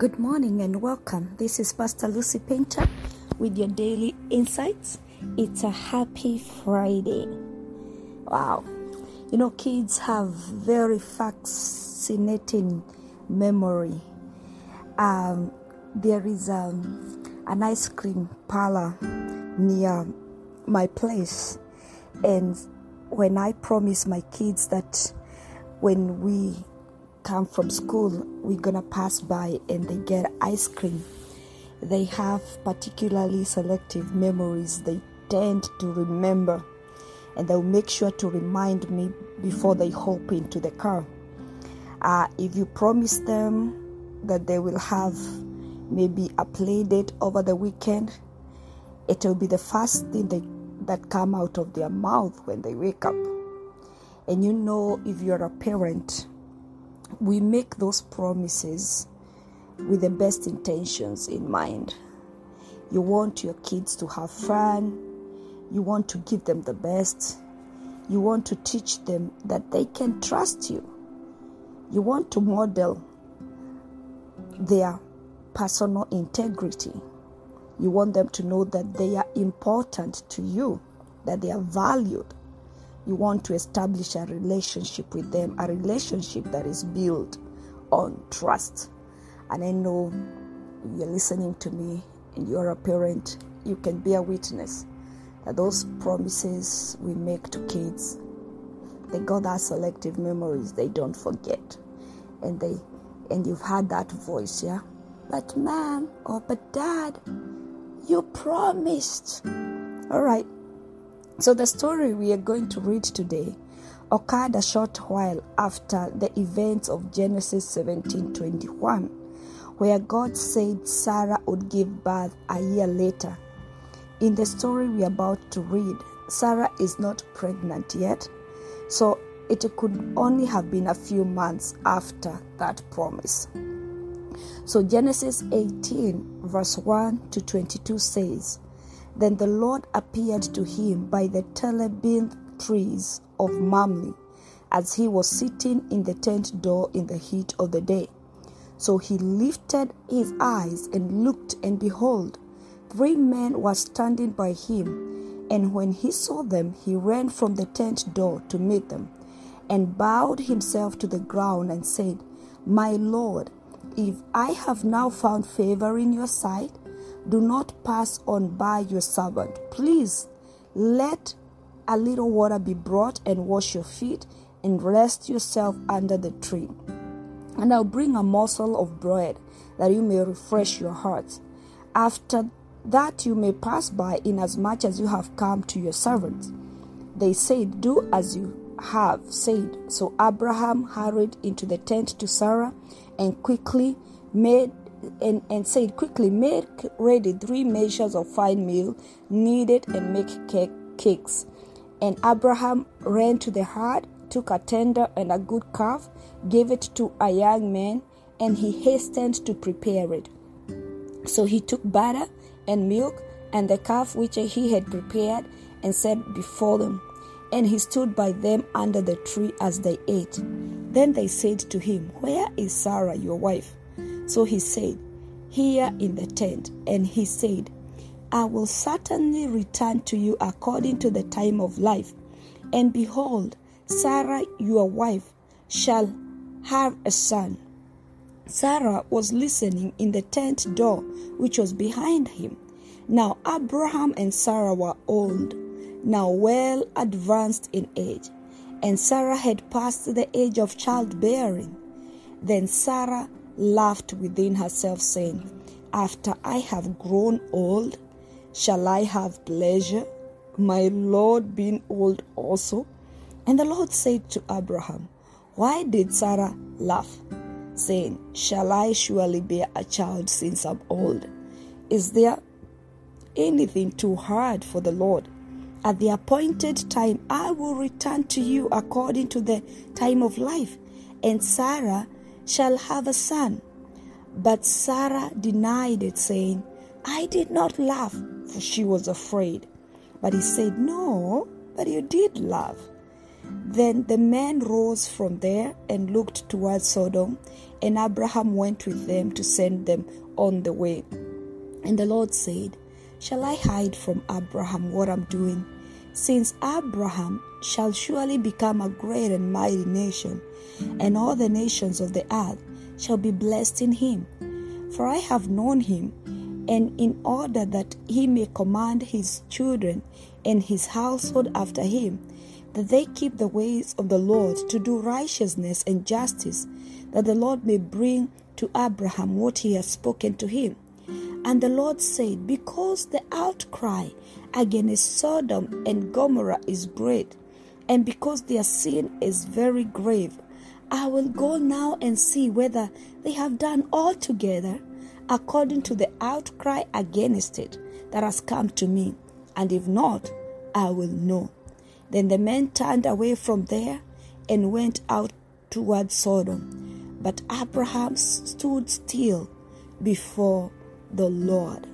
Good morning and welcome. This is Pastor Lucy Painter with your daily insights. It's a happy Friday. Wow. You know, kids have very fascinating memory. There is an ice cream parlor near my place. And when I promise my kids that when we come from school, we're gonna pass by and they get ice cream, they have particularly selective memories they tend to remember, and they'll make sure to remind me before they hop into the car. If you promise them that they will have maybe a play date over the weekend, it will be the first thing that come out of their mouth when they wake up. And you know, if you're a parent, we make those promises with the best intentions in mind. You want your kids to have fun. You want to give them the best. You want to teach them that they can trust you. You want to model their personal integrity. You want them to know that they are important to you, that they are valued. You want to establish a relationship with them, a relationship that is built on trust. And I know you're listening to me and you're a parent, you can be a witness that those promises we make to kids, they got our selective memories, they don't forget. And you've had that voice, yeah? But mom, or but dad, you promised. All right. So the story we are going to read today occurred a short while after the events of Genesis 17:21, where God said Sarah would give birth a year later. In the story we are about to read, Sarah is not pregnant yet, so it could only have been a few months after that promise. So Genesis 18 verse 1 to 22 says, "Then the Lord appeared to him by the terebinth trees of Mamre, as he was sitting in the tent door in the heat of the day. So he lifted his eyes and looked, and behold, 3 men were standing by him. And when he saw them, he ran from the tent door to meet them, and bowed himself to the ground and said, 'My Lord, if I have now found favor in your sight, do not pass on by your servant. Please let a little water be brought and wash your feet and rest yourself under the tree. And I'll bring a morsel of bread that you may refresh your hearts. After that you may pass by, inasmuch as you have come to your servants.' They said, 'Do as you have said.' So Abraham hurried into the tent to Sarah and quickly make ready 3 measures of fine meal, knead it, and make cakes. And Abraham ran to the herd, took a tender and a good calf, gave it to a young man, and he hastened to prepare it. So he took butter and milk and the calf which he had prepared, and set before them. And he stood by them under the tree as they ate. Then they said to him, 'Where is Sarah your wife?' So he said, 'Here in the tent.' And he said, 'I will certainly return to you according to the time of life. And behold, Sarah your wife shall have a son.' Sarah was listening in the tent door, which was behind him. Now Abraham and Sarah were old, now well advanced in age, and Sarah had passed the age of childbearing. Then Sarah laughed within herself, saying, 'After I have grown old, shall I have pleasure, my Lord being old also?' And the Lord said to Abraham, 'Why did Sarah laugh, saying, Shall I surely bear a child since I'm old? Is there anything too hard for the Lord? At the appointed time, I will return to you according to the time of life, and Sarah shall have a son.' But Sarah denied it, saying, 'I did not laugh,' for she was afraid. But he said, 'No, but you did laugh.' Then the men rose from there and looked towards Sodom, and Abraham went with them to send them on the way. And the Lord said, "Shall I hide from Abraham what I'm doing? Since Abraham shall surely become a great and mighty nation, and all the nations of the earth shall be blessed in him. For I have known him, and in order that he may command his children and his household after him, that they keep the ways of the Lord to do righteousness and justice, that the Lord may bring to Abraham what he has spoken to him." And the Lord said, "Because the outcry against Sodom and Gomorrah is great, and because their sin is very grave, I will go now and see whether they have done altogether according to the outcry against it that has come to me, and if not, I will know." Then the men turned away from there and went out toward Sodom. But Abraham stood still before the Lord.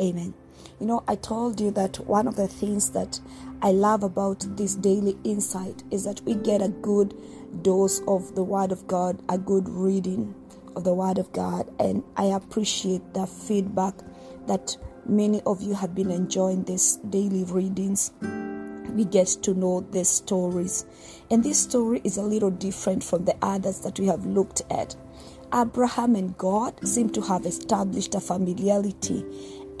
Amen. You know, I told you that one of the things that I love about this daily insight is that we get a good dose of the Word of God, a good reading of the Word of God. And I appreciate the feedback that many of you have been enjoying these daily readings. We get to know the stories. And this story is a little different from the others that we have looked at. Abraham and God seem to have established a familiarity,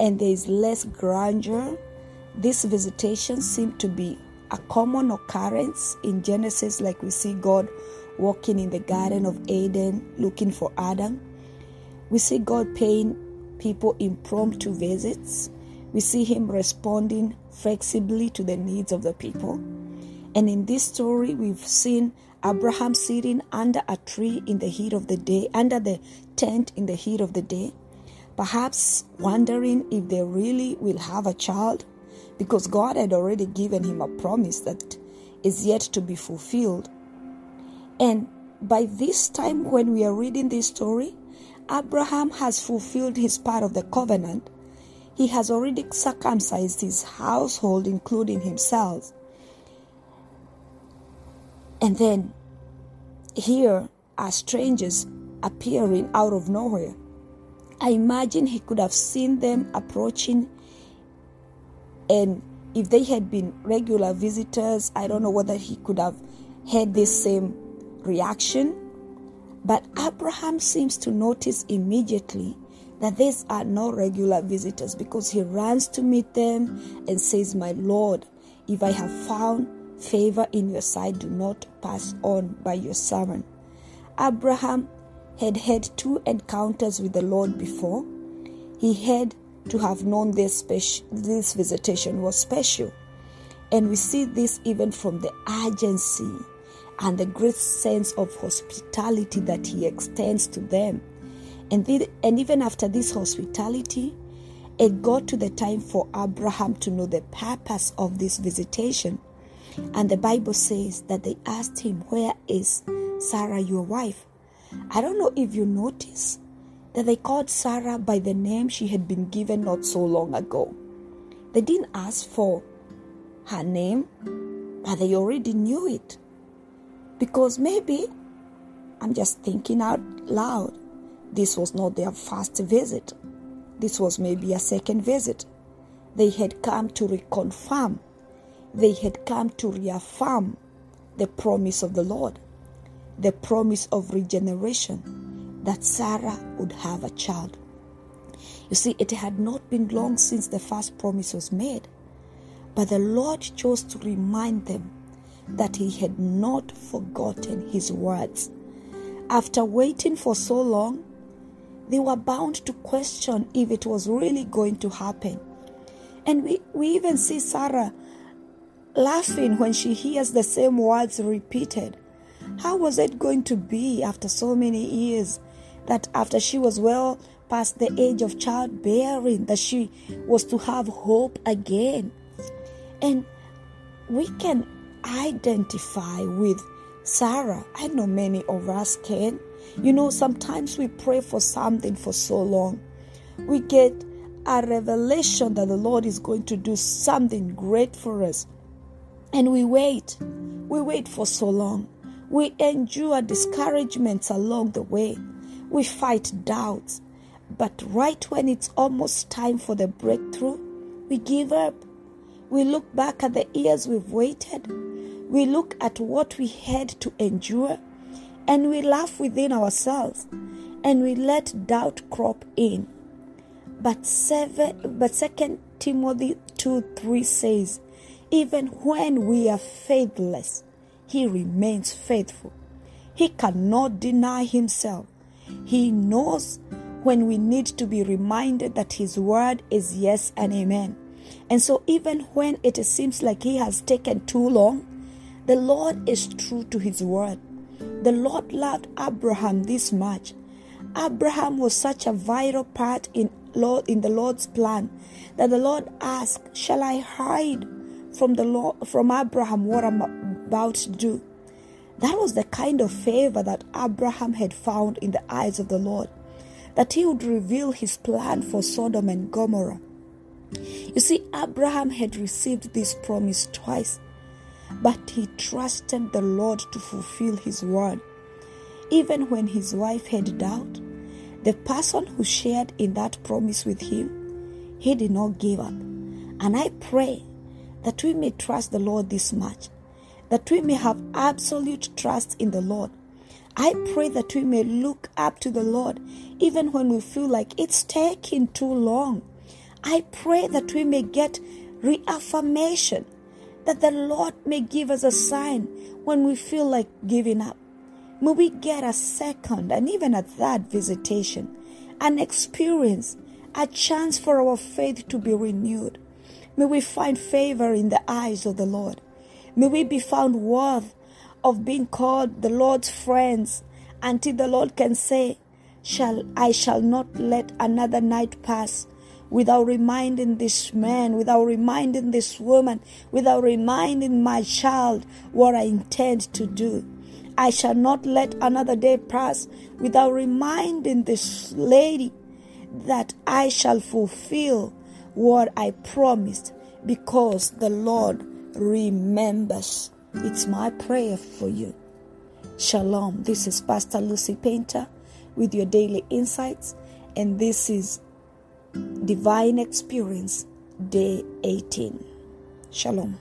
and there is less grandeur. These visitations seem to be a common occurrence in Genesis, like we see God walking in the Garden of Eden looking for Adam. We see God paying people impromptu visits. We see him responding flexibly to the needs of the people. And in this story, we've seen Abraham sitting under a tree in the heat of the day, under the tent in the heat of the day, perhaps wondering if they really will have a child, because God had already given him a promise that is yet to be fulfilled. And by this time, when we are reading this story, Abraham has fulfilled his part of the covenant. He has already circumcised his household, including himself. And then here are strangers appearing out of nowhere. I imagine he could have seen them approaching. And if they had been regular visitors, I don't know whether he could have had this same reaction. But Abraham seems to notice immediately that these are no regular visitors, because he runs to meet them and says, "My Lord, if I have found favor in your sight, do not pass on by your servant." Abraham had 2 encounters with the Lord before. He had to have known this visitation was special. And we see this even from the urgency and the great sense of hospitality that he extends to them. And even after this hospitality, it got to the time for Abraham to know the purpose of this visitation. And the Bible says that they asked him, "Where is Sarah, your wife?" I don't know if you notice that they called Sarah by the name she had been given not so long ago. They didn't ask for her name, but they already knew it. Because maybe, I'm just thinking out loud, this was not their first visit. This was maybe a second visit. They had come to reconfirm. They had come to reaffirm the promise of the Lord, the promise of regeneration, that Sarah would have a child. You see, it had not been long since the first promise was made, but the Lord chose to remind them that he had not forgotten his words. After waiting for so long, they were bound to question if it was really going to happen. And we even see Sarah laughing when she hears the same words repeated. How was it going to be after so many years, that after she was well past the age of childbearing, that she was to have hope again? And we can identify with Sarah. I know many of us can. You know, sometimes we pray for something for so long. We get a revelation that the Lord is going to do something great for us. And we wait. We wait for so long. We endure discouragements along the way. We fight doubts. But right when it's almost time for the breakthrough, we give up. We look back at the years we've waited. We look at what we had to endure. And we laugh within ourselves. And we let doubt crop in. But 2 Timothy 2:3 says, even when we are faithless, he remains faithful. He cannot deny himself. He knows when we need to be reminded that his word is yes and amen. And so even when it seems like he has taken too long, the Lord is true to his word. The Lord loved Abraham this much. Abraham was such a vital part in the Lord's plan that the Lord asked, shall I hide from Abraham what I'm about to do? That was the kind of favor that Abraham had found in the eyes of the Lord, that he would reveal his plan for Sodom and Gomorrah. You see, Abraham had received this promise twice, but he trusted the Lord to fulfill his word. Even when his wife had doubt, the person who shared in that promise with him, he did not give up. And I pray that we may trust the Lord this much, that we may have absolute trust in the Lord. I pray that we may look up to the Lord even when we feel like it's taking too long. I pray that we may get reaffirmation, that the Lord may give us a sign when we feel like giving up. May we get a second and even a third visitation, an experience, a chance for our faith to be renewed. May we find favor in the eyes of the Lord. May we be found worth of being called the Lord's friends until the Lord can say, I shall not let another night pass without reminding this man, without reminding this woman, without reminding my child what I intend to do. I shall not let another day pass without reminding this lady that I shall fulfill what I promised, because the Lord remembers. It's my prayer for you. Shalom. This is Pastor Lucy Painter with your daily insights, and this is Divine Experience Day 18. Shalom.